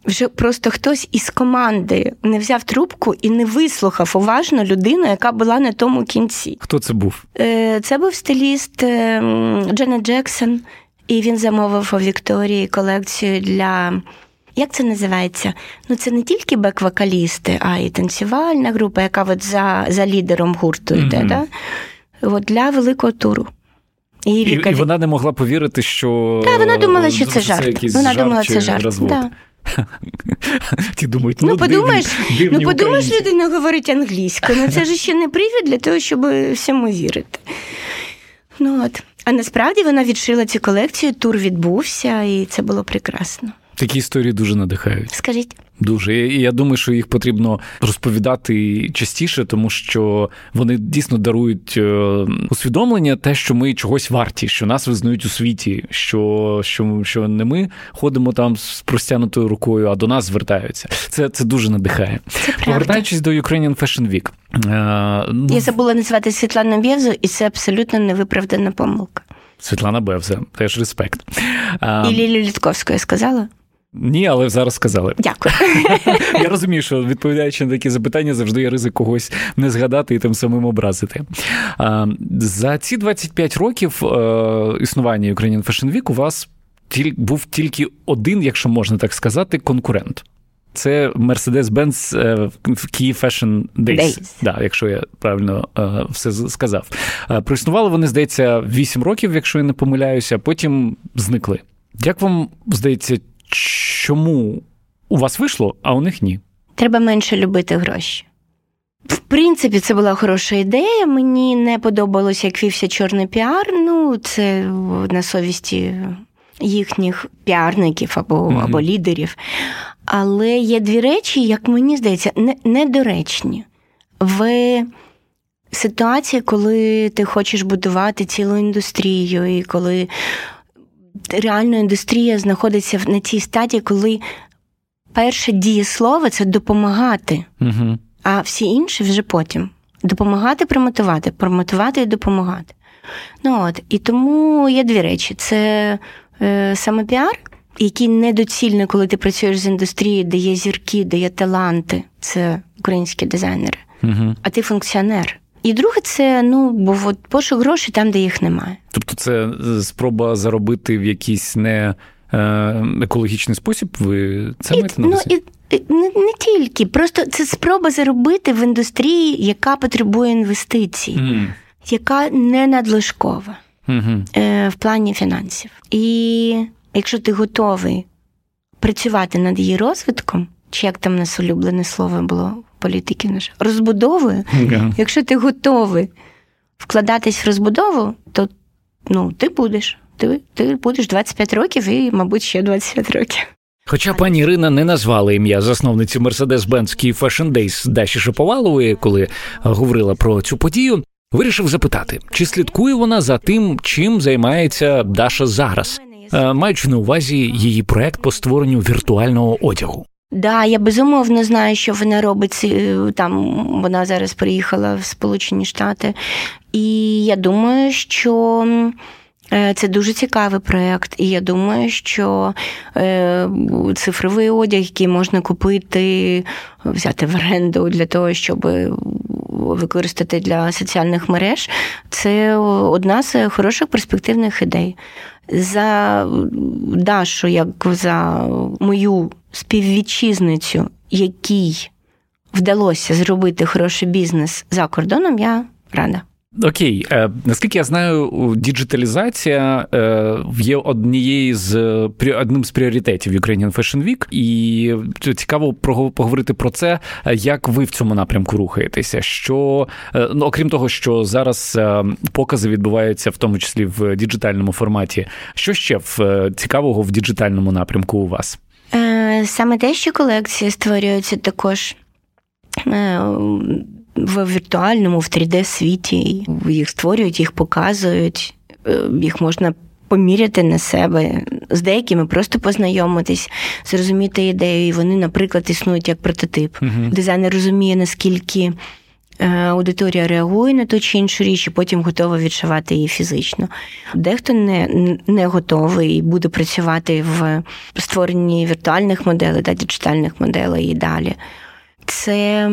вже просто хтось із команди не взяв трубку і не вислухав уважно людину, яка була на тому кінці. Хто це був? Це був стиліст Дженет Джексон, і він замовив у Вікторії колекцію для... Як це називається? Ну, це не тільки бек-вокалісти, а й танцювальна група, яка от за, за лідером гурту йде, mm-hmm. да? От для великого туру. І, і, Віка... і вона не могла повірити, що... Так, вона думала, що це жарт. Вона жарт думала, це жарт, так. Ті думають, ну, ну подумаєш, дивні, дивні ну, подумаєш, людина говорить англійською. Ну, це ж ще не привід для того, щоб всьому вірити. Ну, от. А насправді вона відшила цю колекцію, тур відбувся, і це було прекрасно. Такі історії дуже надихають. Скажіть. Дуже. І я думаю, що їх потрібно розповідати частіше, тому що вони дійсно дарують усвідомлення те, що ми чогось варті, що нас визнають у світі, що, що, що не ми ходимо там з простягнутою рукою, а до нас звертаються. Це, це дуже надихає. Це Повертаючись до Ukrainian Fashion Week. Е, ну... Я забула назвати Світлану Бєвзу, і це абсолютно невиправдана помилка. Світлана Бєвза. Теж респект. Е, і Лілі Літковську я сказала? Ні, але зараз сказали. Дякую. Я розумію, що відповідаючи на такі запитання, завжди є ризик когось не згадати і тим самим образити. За ці двадцять п'ять років існування Ukrainian Fashion Week у вас був тільки один, якщо можна так сказати, конкурент. Це Mercedes-Benz Kyiv Fashion Days. Days. Да, якщо я правильно все сказав. Проіснували вони, здається, вісім років, якщо я не помиляюся, а потім зникли. Як вам, здається, чому у вас вийшло, а у них ні? Треба менше любити гроші. В принципі, це була хороша ідея. Мені не подобалося, як вівся чорний піар. Ну, це на совісті їхніх піарників або, mm-hmm. або лідерів. Але є дві речі, як мені здається, недоречні. В ситуації, коли ти хочеш будувати цілу індустрію і коли... Реально індустрія знаходиться на цій стадії, коли перше дієслово – це допомагати, угу. а всі інші вже потім. Допомагати, промотувати, промотувати і допомагати. Ну от, і тому є дві речі. Це е, самопіар, який недоцільний, коли ти працюєш з індустрією, де є зірки, де є таланти. Це українські дизайнери. Угу. А ти функціонер. І друге, це, ну, бо пошук грошей там, де їх немає. Тобто це спроба заробити в якийсь не екологічний спосіб? Ви це маєте на увазі? Ну, і, і, не, не тільки. Просто це спроба заробити в індустрії, яка потребує інвестицій, mm. яка не надлишкова mm-hmm. в плані фінансів. І якщо ти готовий працювати над її розвитком, чи як там у нас улюблене слово було, політиків наших, розбудовою. Yeah. Якщо ти готовий вкладатись в розбудову, то ну, ти будеш. Ти, ти будеш двадцять п'ять років і, мабуть, ще двадцять п'ять років. Хоча пані Ірина не назвала ім'я засновниці Mercedes-Benz Kyiv Fashion Days Даші Шаповалової, коли говорила про цю подію, вирішив запитати, чи слідкує вона за тим, чим займається Даша зараз, маючи на увазі її проект по створенню віртуального одягу. Да, я безумовно знаю, що вона робить там, вона зараз приїхала в Сполучені Штати, і я думаю, що це дуже цікавий проєкт, і я думаю, що цифровий одяг, який можна купити, взяти в оренду для того, щоб використати для соціальних мереж, це одна з хороших перспективних ідей. за Дашу, як за мою співвітчизницю, якій вдалося зробити хороший бізнес за кордоном, я рада. Окей. Наскільки я знаю, діджиталізація є однією з, одним з пріоритетів Ukrainian Fashion Week. І цікаво поговорити про це, як ви в цьому напрямку рухаєтеся. Що, ну, окрім того, що зараз покази відбуваються в тому числі в діджитальному форматі, що ще в цікавого в діджитальному напрямку у вас? Саме те, що колекції створюються також в віртуальному, в три-ді світі. Їх створюють, їх показують, їх можна поміряти на себе, з деякими просто познайомитись, зрозуміти ідею, і вони, наприклад, існують як прототип. Uh-huh. Дизайнер розуміє, наскільки аудиторія реагує на ту чи іншу річ, і потім готова відшивати її фізично. Дехто не, не готовий і буде працювати в створенні віртуальних моделей, та діджитальних моделей і далі. Це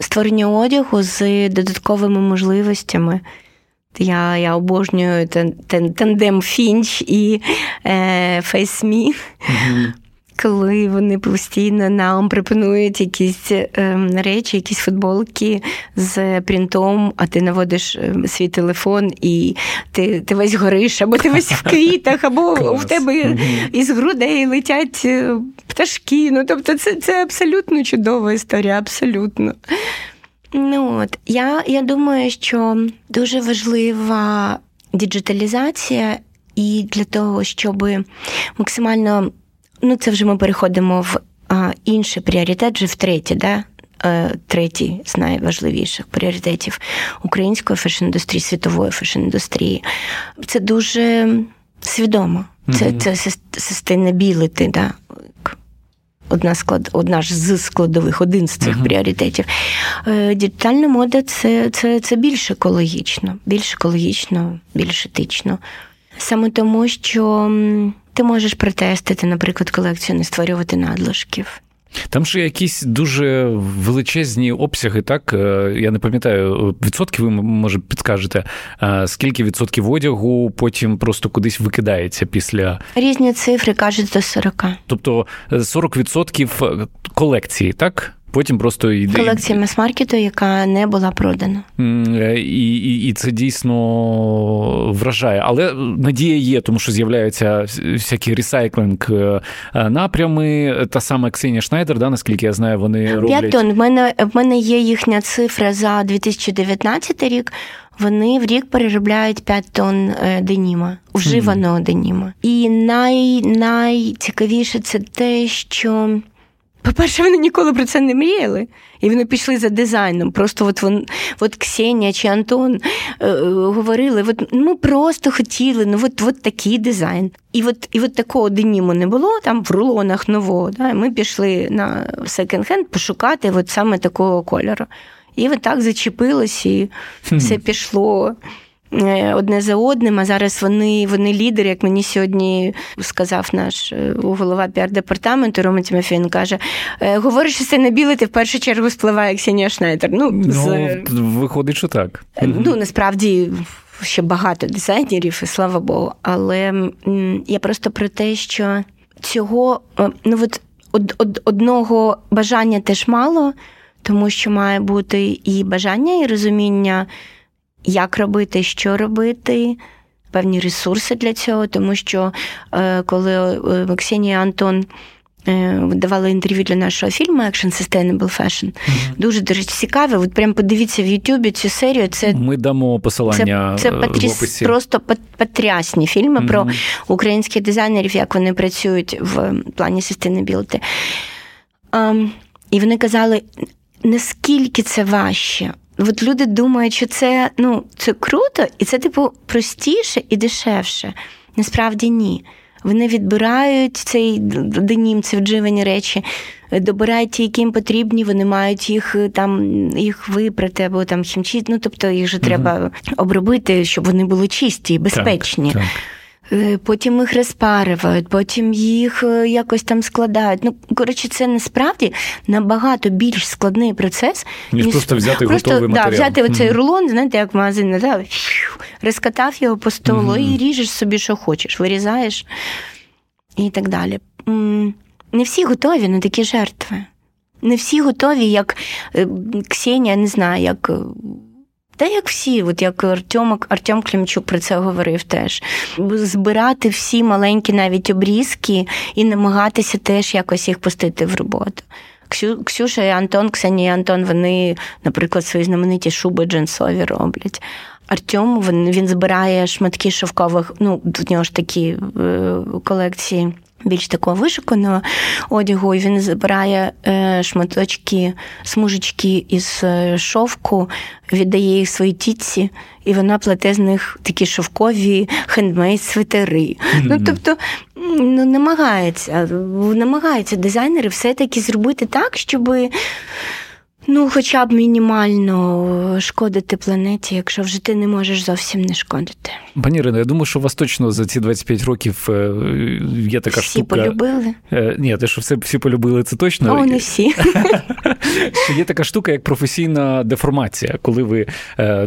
створення одягу з додатковими можливостями. Я, я обожнюю тен, тен, тандем Фінч і е, Фейсмі, mm-hmm. коли вони постійно нам пропонують якісь е, речі, якісь футболки з принтом, а ти наводиш свій телефон, і ти, ти весь гориш, або ти весь в квітах, або в тебе mm-hmm. із грудей летять пташки. Ну, тобто це, це абсолютно чудова історія, абсолютно. Ну, от, я, я думаю, що дуже важлива діджиталізація, і для того, щоб максимально, ну, це вже ми переходимо в а, інший пріоритет, вже в третій, да? третій з найважливіших пріоритетів української фешн-індустрії, світової фешн-індустрії. Це дуже свідомо. Mm-hmm. Це, це sustainability, да? Одна, склад, одна ж з складових, один з цих uh-huh. пріоритетів. Діджитальна мода це, – це, це більш екологічно, більш екологічно, більш етично. Саме тому, що ти можеш протестити, наприклад, колекцію, не створювати надлишків. Там ще якісь дуже величезні обсяги, так? Я не пам'ятаю, відсотки ви, може, підскажете, скільки відсотків одягу потім просто кудись викидається після... Різні цифри, кажуть, до сорок. Тобто сорок відсотків колекції, так? Потім просто йде... Колекція мас-маркету, яка не була продана. І, і, і це дійсно вражає. Але надія є, тому що з'являються всякі ресайклінг-напрями. Та сама Ксенія Шнайдер, да, наскільки я знаю, вони роблять... П'ять тонн. В мене, в мене є їхня цифра за дві тисячі дев'ятнадцятий рік. Вони в рік переробляють п'ять тонн деніма, вживаного mm. деніма. І най, найцікавіше це те, що... По-перше, вони ніколи про це не мріяли, і вони пішли за дизайном. Просто от, вон, от Ксенія чи Антон е, е, говорили, от, ми просто хотіли, ну от, от такий дизайн. І от, і от такого деніму не було, там в рулонах нового. Да? Ми пішли на секонд-хенд пошукати от саме такого кольору. І от так зачепилось, і все пішло одне за одним, а зараз вони, вони лідери, як мені сьогодні сказав наш голова піар-департаменту Рома Тимофєєн, каже, говориш, що це не біле, ти в першу чергу спливає Ксенія Шнайдер. Ну, ну з... виходить, що так. Ну, насправді, ще багато дизайнерів, і слава Богу, але я просто про те, що цього, ну, от одного бажання теж мало, тому що має бути і бажання, і розуміння, як робити, що робити, певні ресурси для цього, тому що коли Ксенія і Антон давали інтерв'ю для нашого фільму «Action Sustainable Fashion», mm-hmm. дуже, дуже цікаве, от прям подивіться в Ютубі цю серію. Це, ми дамо посилання це, це патріс, в описі. Це просто потрясні фільми mm-hmm. про українських дизайнерів, як вони працюють в плані sustainability. І вони казали, наскільки це важче. От люди думають, що це, ну, це круто, і це, типу, простіше і дешевше. Насправді ні. Вони відбирають цей денім, ці вживані речі, добирають ті, які їм потрібні, вони мають їх там, їх випрати або там хімчити, ну, тобто їх же mm-hmm. треба обробити, щоб вони були чисті і безпечні. Так, так. потім їх розпарюють, потім їх якось там складають. Ну, коротше, це насправді набагато більш складний процес, ніж, ніж просто взяти просто, готовий матеріал. Да, взяти оцей mm-hmm. рулон, знаєте, як магазин, назад, розкатав його по столу mm-hmm. і ріжеш собі, що хочеш, вирізаєш і так далі. Не всі готові на такі жертви. Не всі готові, як Ксенія, не знаю, як... Та як всі, от як Артем, Артем Клімчук про це говорив теж. Збирати всі маленькі навіть обрізки і намагатися теж якось їх пустити в роботу. Ксю, Ксюша і Антон, Ксенія і Антон, вони, наприклад, свої знамениті шуби джинсові роблять. Артем, він, він збирає шматки шовкових, ну, в нього ж такі е, колекції більш такого вишуканого одягу, і він збирає е, шматочки, смужечки із шовку, віддає їх своїй тітці, і вона плете з них такі шовкові хендмейд-свитери. Mm-hmm. Ну, тобто, ну, намагається, намагаються дизайнери все-таки зробити так, щоб, ну, хоча б мінімально шкодити планеті, якщо вже ти не можеш зовсім не шкодити. Пані Ірино, я думаю, що у вас точно за ці двадцять п'ять років є така всі штука... Всі полюбили? Ні, те, що все, всі полюбили, це точно. О, не всі. Що є така штука, як професійна деформація, коли ви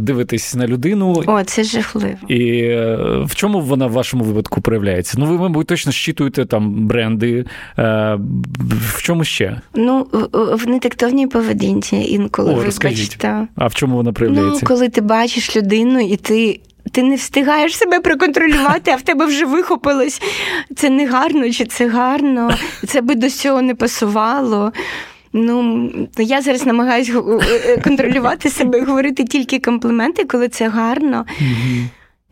дивитесь на людину... О, це жахливо. І в чому вона в вашому випадку проявляється? Ну, ви, мабуть, точно щитуєте там бренди. В чому ще? Ну, в нетактовній поведінці. Інколи, О, розкажіть, та... а в чому вона проявляється? Ну, коли ти бачиш людину, і ти, ти не встигаєш себе проконтролювати, а в тебе вже вихопилось, це не гарно чи це гарно, це би до цього не пасувало. Ну, я зараз намагаюся контролювати себе, говорити тільки компліменти, коли це гарно.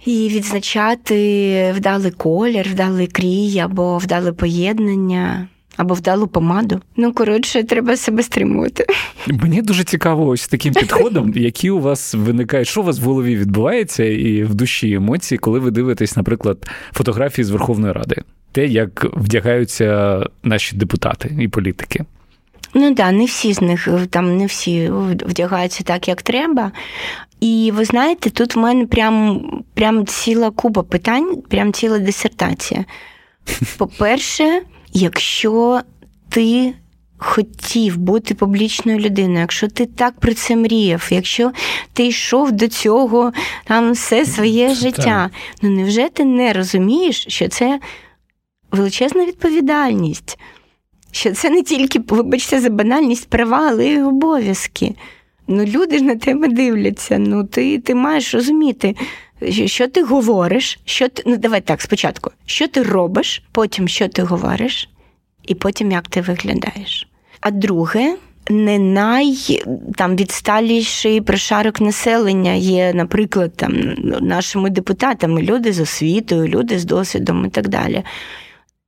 І відзначати вдалий колір, вдалий крій або вдале поєднання. Або вдалу помаду. Ну, коротше, треба себе стримувати. Мені дуже цікаво ось таким підходом, які у вас виникають, що у вас в голові відбувається і в душі емоції, коли ви дивитесь, наприклад, фотографії з Верховної Ради. Те, як вдягаються наші депутати і політики. Ну, да, не всі з них, там, не всі вдягаються так, як треба. І, ви знаєте, тут в мене прям, прям ціла купа питань, прям ціла дисертація. По-перше... Якщо ти хотів бути публічною людиною, якщо ти так про це мріяв, якщо ти йшов до цього там все своє це життя, так. Ну невже ти не розумієш, що це величезна відповідальність? Що це не тільки, вибачте за банальність, права, але й обов'язки. Ну люди ж на тебе дивляться, ну ти, ти маєш розуміти, що ти говориш, що ти, ну давай так, спочатку, що ти робиш, потім що ти говориш, і потім як ти виглядаєш. А друге, не най, там, відсталіший прошарок населення є, наприклад, там, нашими депутатами, люди з освітою, люди з досвідом і так далі.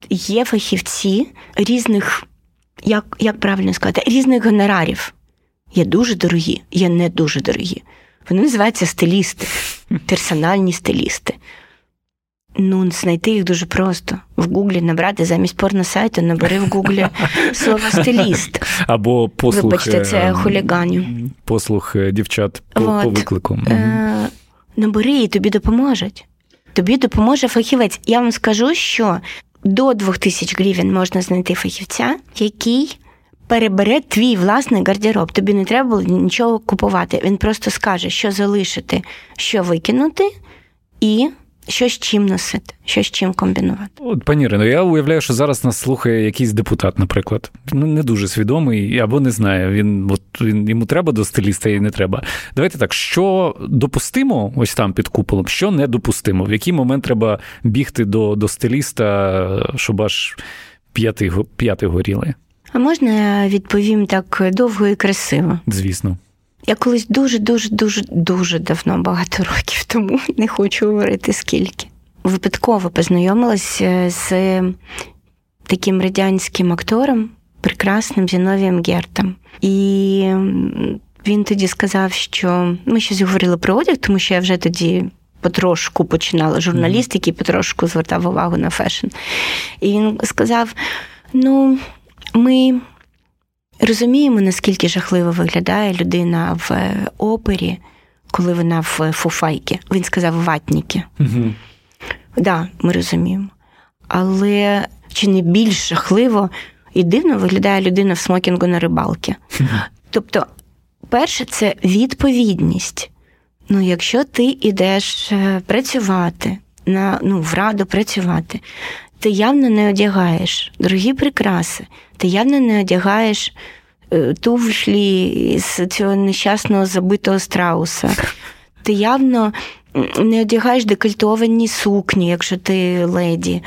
Є фахівці різних, як, як правильно сказати, різних гонорарів. Є дуже дорогі, є не дуже дорогі. Вони називаються стилісти, персональні стилісти. Ну, знайти їх дуже просто. В Гуглі набрати, замість порносайту набери в Гуглі слово «стиліст». Або послуг... Вибачте, це хуліганів. Послуг дівчат по, по виклику. Е- набери, і тобі допоможуть. Тобі допоможе фахівець. Я вам скажу, що до дві тисячі гривень можна знайти фахівця, який... перебере твій власний гардероб. Тобі не треба було нічого купувати. Він просто скаже, що залишити, що викинути і що з чим носити, що з чим комбінувати. От, пані Ірино, я уявляю, що зараз нас слухає якийсь депутат, наприклад. Ну, не дуже свідомий або не знає. Він, от, він, йому треба до стиліста і не треба. Давайте так, що допустимо ось там під куполом, що не допустимо? В який момент треба бігти до, до стиліста, щоб аж п'яти, п'яти горіли? А можна я відповім так довго і красиво? Звісно. Я колись дуже-дуже-дуже-дуже давно, багато років тому, не хочу говорити скільки, випадково познайомилась з таким радянським актором, прекрасним Зіновієм Гертом. І він тоді сказав, що... Ми щось говорили про одяг, тому що я вже тоді... потрошку починала журналіст, який потрошку звертав увагу на фешн. І він сказав, ну... Ми розуміємо, наскільки жахливо виглядає людина в опері, коли вона в фуфайці. Він сказав ватніки. Угу. Да, ми розуміємо. Але чи не більш жахливо і дивно виглядає людина в смокінгу на рибалці? Тобто, перше, це відповідність. Ну, якщо ти йдеш працювати, на, ну, в раду працювати, ти явно не одягаєш дорогі прикраси, ти явно не одягаєш туфлі з цього нещасного забитого страуса, ти явно не одягаєш декольтовані сукні, якщо ти леді.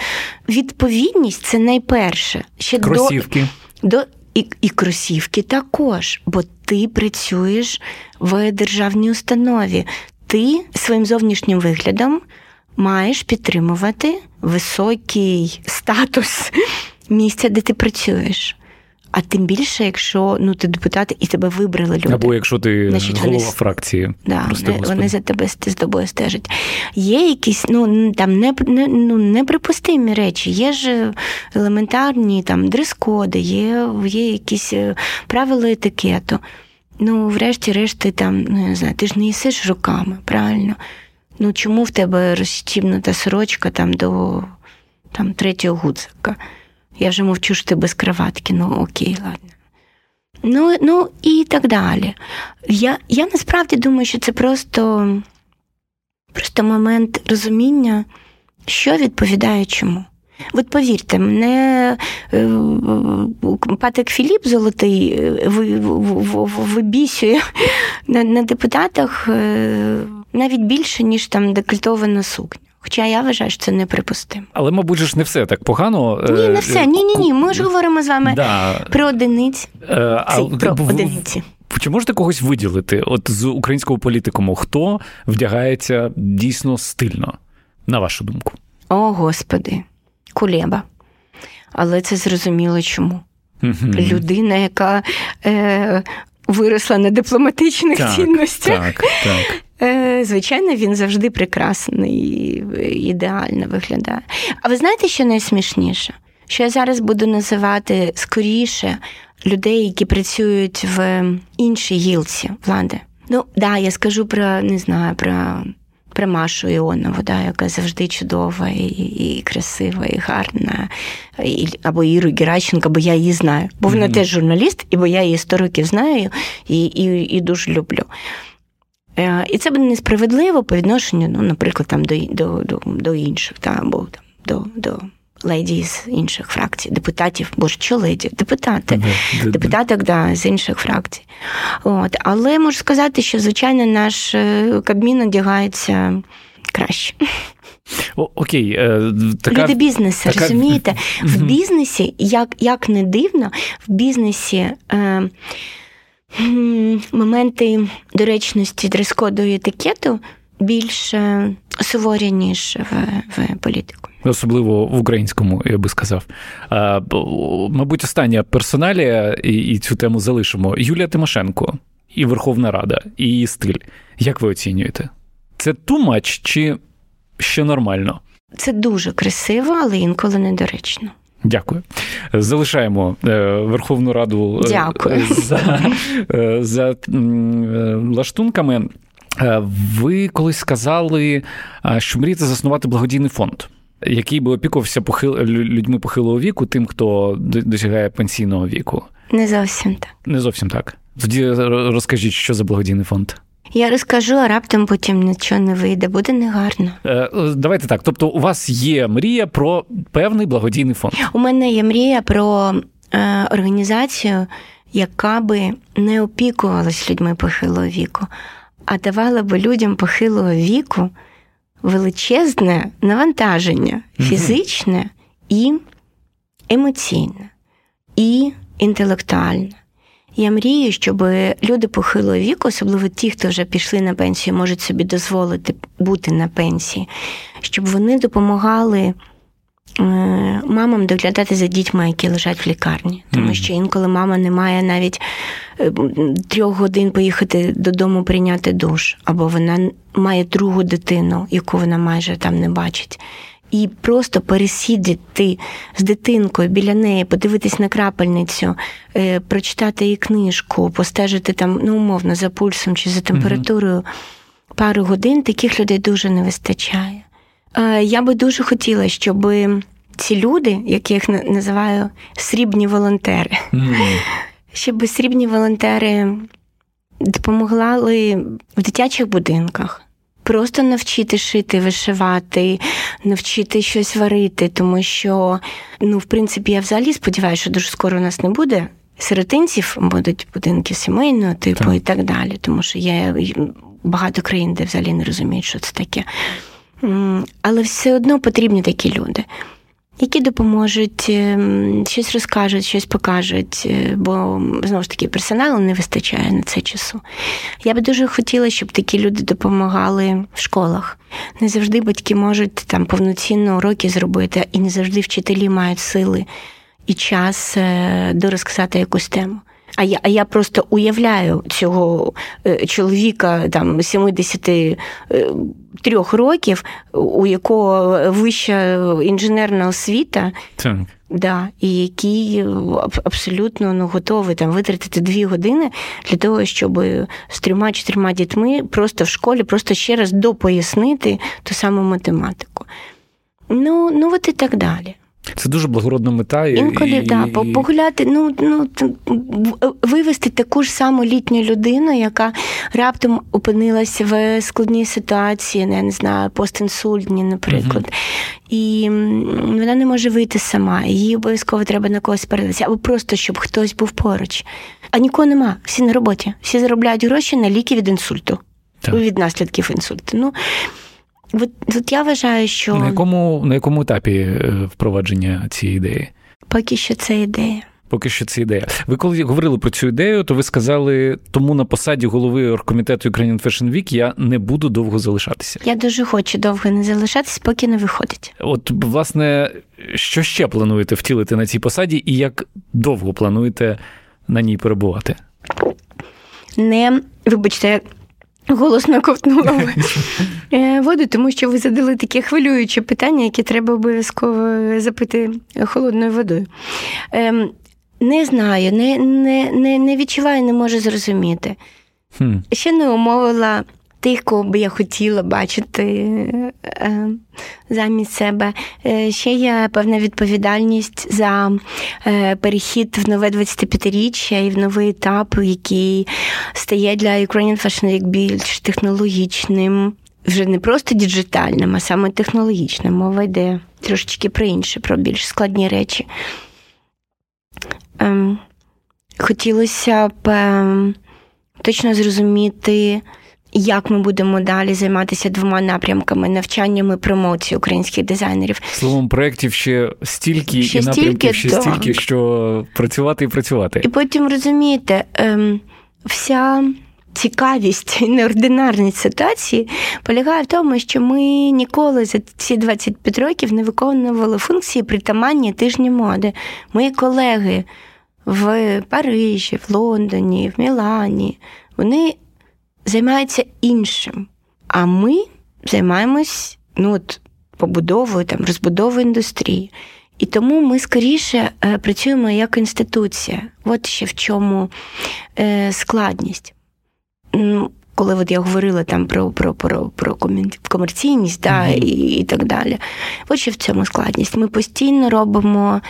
Відповідність – це найперше. Ще кросівки. До, до, і, і кросівки також, бо ти працюєш в державній установі. Ти своїм зовнішнім виглядом маєш підтримувати високий статус місця, де ти працюєш. А тим більше, якщо ну, ти депутат і тебе вибрали люди. Або якщо ти значить, голова вони... фракції. Да, вони, вони за тебе з тобою стежать. Є якісь ну, там, не, не, ну, неприпустимі речі, є ж елементарні там, дрес-коди, є, є якісь правила етикету. Ну, врешті-решт, ти, там, ну, не знаю, ти ж не їсиш руками, правильно? Ну, чому в тебе розчібнута сорочка там, до там, третього гудзика? Я вже мовчу, що ти без кроватки, ну окей, ладно. Ну, ну і так далі. Я, я насправді думаю, що це просто, просто момент розуміння, що відповідає чому. От повірте, мене Патик Філіп Золотий вибісює на, на депутатах навіть більше, ніж там декольтована сукня. Хоча я вважаю, що це неприпустимо. Але, мабуть, ж не все так погано. Ні, не все. Ні-ні-ні. Ми ж говоримо з вами да. про одиниць. Е, Цей, а, про в... одиниці. Чи можете когось виділити? От з українського політикуму, хто вдягається дійсно стильно, на вашу думку? О, Господи. Кулеба. Але це зрозуміло чому. Mm-hmm. Людина, яка е, виросла на дипломатичних так, цінностях. Так, так. Звичайно, він завжди прекрасний і ідеально виглядає. А ви знаєте, що найсмішніше? Що я зараз буду називати скоріше людей, які працюють в іншій гілці влади. Ну, да, я скажу про, не знаю, про, про Машу Іонову, да, яка завжди чудова і, і красива, і гарна. І, або Іру Геращенко, бо я її знаю. Бо вона mm-hmm. теж журналіст, і бо я її сто років знаю і, і, і дуже люблю. І це буде несправедливо по відношенню, ну, наприклад, там, до, до, до, до інших, та, або там, до, до леді з інших фракцій, депутатів, боже, що леді, депутати, mm-hmm. депутаток да, з інших фракцій. От. Але можу сказати, що, звичайно, наш Кабмін одягається краще. О, окей, е, така... Люди бізнесу, така... розумієте? Mm-hmm. В бізнесі, як, як не дивно, в бізнесі... Е, моменти доречності дрес-коду і етикету більш суворі, ніж в, в політику. Особливо в українському, я би сказав. А, мабуть, остання персоналія, і, і цю тему залишимо. Юлія Тимошенко і Верховна Рада, і її стиль. Як ви оцінюєте? Це too much чи ще нормально? Це дуже красиво, але інколи недоречно. Дякую. Залишаємо Верховну Раду Дякую. за, за лаштунками. Ви колись сказали, що мрієте заснувати благодійний фонд, який би опікувався похил... людьми похилого віку, тим, хто досягає пенсійного віку. Не зовсім так. Не зовсім так. Тоді розкажіть, що за благодійний фонд? Я розкажу, а раптом потім нічого не вийде. Буде негарно. Давайте так. Тобто у вас є мрія про певний благодійний фонд? У мене є мрія про е, організацію, яка би не опікувалась людьми похилого віку, а давала би людям похилого віку величезне навантаження фізичне і емоційне, і інтелектуальне. Я мрію, щоб люди похилого віку, особливо ті, хто вже пішли на пенсію, можуть собі дозволити бути на пенсії, щоб вони допомагали мамам доглядати за дітьми, які лежать в лікарні. Тому що інколи мама не має навіть трьох годин поїхати додому прийняти душ, або вона має другу дитину, яку вона майже там не бачить. І просто пересидіти з дитинкою біля неї, подивитись на крапельницю, е, прочитати її книжку, постежити там, ну, умовно, за пульсом чи за температурою. Mm-hmm. Пару годин таких людей дуже не вистачає. Я би дуже хотіла, щоб ці люди, яких називаю срібні волонтери, mm. щоб срібні волонтери допомогли в дитячих будинках. Просто навчити шити, вишивати, навчити щось варити, тому що, ну, в принципі, я взагалі сподіваюся, що дуже скоро у нас не буде сиротинців, будуть будинки сімейного типу так. і так далі, тому що є багато країн, де взагалі не розуміють, що це таке. Але все одно потрібні такі люди, які допоможуть, щось розкажуть, щось покажуть, бо, знову ж таки, персоналу не вистачає на це часу. Я би дуже хотіла, щоб такі люди допомагали в школах. Не завжди батьки можуть там повноцінно уроки зробити, і не завжди вчителі мають сили і час дорозказати якусь тему. А я, а я просто уявляю цього чоловіка там сімдесят три років, у якого вища інженерна освіта, так. Да, і який абсолютно ну, готовий там, витратити дві години для того, щоб з трьома-чотирма дітьми просто в школі просто ще раз допояснити ту саму математику. Ну, ну от і так далі. Це дуже благородна мета. Інколи, і... да, погуляти, ну, ну, вивести таку ж саму літню людину, яка раптом опинилася в складній ситуації, я не знаю, постінсультній, наприклад. Uh-huh. І вона не може вийти сама, їй обов'язково треба на когось передатися, або просто, щоб хтось був поруч. А нікого нема, всі на роботі, всі заробляють гроші на ліки від інсульту, так. від наслідків інсульту. Ну, От, от я вважаю, що... На якому, на якому етапі впровадження цієї ідеї? Поки що це ідея. Поки що це ідея. Ви коли говорили про цю ідею, то ви сказали, тому на посаді голови оргкомітету Ukrainian Fashion Week я не буду довго залишатися. Я дуже хочу довго не залишатися, поки не виходить. От, власне, що ще плануєте втілити на цій посаді і як довго плануєте на ній перебувати? Не, вибачте, голосно ковтнула воду, тому що ви задали таке хвилююче питання, яке треба обов'язково запити холодною водою. Ем, не знаю, не, не, не, не відчуваю, не можу зрозуміти. Хм. Ще не умовила тих, кого б я хотіла бачити е, замість себе. Е, ще є певна відповідальність за е, перехід в нове двадцятип'ятиріччя і в новий етап, який стає для Ukrainian Fashion Week більш технологічним. Вже не просто діджитальним, а саме технологічним. Мова йде трошечки про інше, про більш складні речі. Е, хотілося б е, точно зрозуміти, як ми будемо далі займатися двома напрямками – навчанням і промоцією українських дизайнерів. Словом, проєктів ще стільки ще і напрямків стільки, ще так. стільки, що працювати і працювати. І потім, розумієте, вся цікавість і неординарність ситуації полягає в тому, що ми ніколи за ці двадцять п'ять років не виконували функції притаманні тижні моди. Мої колеги в Парижі, в Лондоні, в Мілані, вони займаються іншим. А ми займаємось ну, от, побудовою, там, розбудовою індустрії. І тому ми скоріше е, працюємо як інституція. От ще в чому е, складність. Ну, коли от я говорила там, про, про, про, про комерційність да, mm-hmm. і, і так далі. От ще в цьому складність. Ми постійно робимо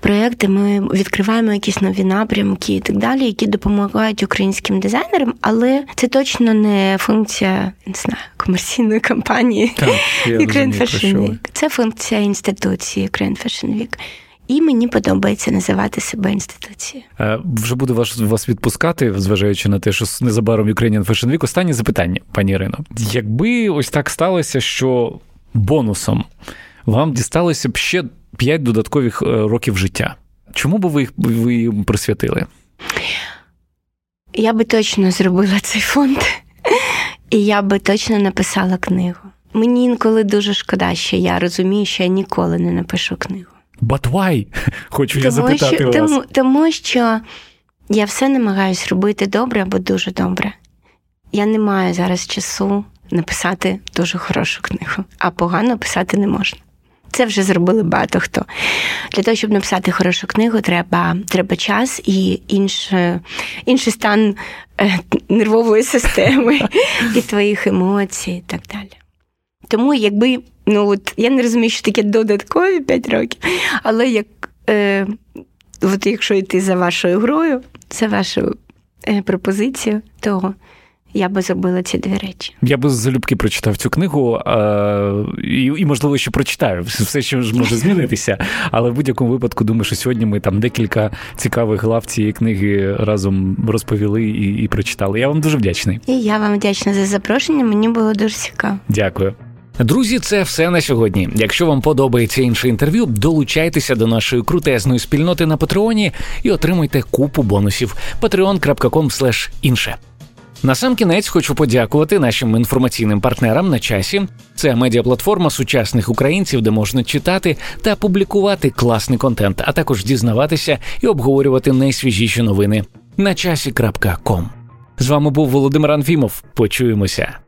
проєкти, ми відкриваємо якісь нові напрямки і так далі, які допомагають українським дизайнерам, але це точно не функція, не знаю, комерційної кампанії Ukrainian Fashion Week. Це функція інституції Ukrainian Fashion Week. І мені подобається називати себе інституцією. Е, вже буду вас, вас відпускати, зважаючи на те, що незабаром Ukrainian Fashion Week. Останнє запитання, пані Ірино. Якби ось так сталося, що бонусом вам дісталося б ще п'ять додаткових років життя. Чому б ви їх ви присвятили? Я би точно зробила цей фонд. І я би точно написала книгу. Мені інколи дуже шкода, що я розумію, що я ніколи не напишу книгу. But why? Хочу тому, я запитати що, вас. Тому, тому що я все намагаюся робити добре або дуже добре. Я не маю зараз часу написати дуже хорошу книгу. А погано писати не можна. Це вже зробили багато хто. Для того, щоб написати хорошу книгу, треба, треба час і інше, інший стан нервової системи і твоїх емоцій і так далі. Тому якби ну от я не розумію, що таке додаткові п'ять років, але як е, от якщо йти за вашою грою, за вашою е, пропозицією, то я би зробила ці дві речі. Я би залюбки прочитав цю книгу, е- і, і, можливо, ще прочитаю. Все, що ж може змінитися. Але в будь-якому випадку, думаю, що сьогодні ми там декілька цікавих глав цієї книги разом розповіли і, і прочитали. Я вам дуже вдячний. І я вам вдячна за запрошення. Мені було дуже цікаво. Дякую. Друзі, це все на сьогодні. Якщо вам подобається інше інтерв'ю, долучайтеся до нашої крутезної спільноти на Патреоні і отримуйте купу бонусів. патреон крапка ком слеш інше. Насамкінець хочу подякувати нашим інформаційним партнерам «На часі». Це медіаплатформа сучасних українців, де можна читати та публікувати класний контент, а також дізнаватися і обговорювати найсвіжіші новини. на часі крапка ком. З вами був Володимир Анфімов. Почуємося.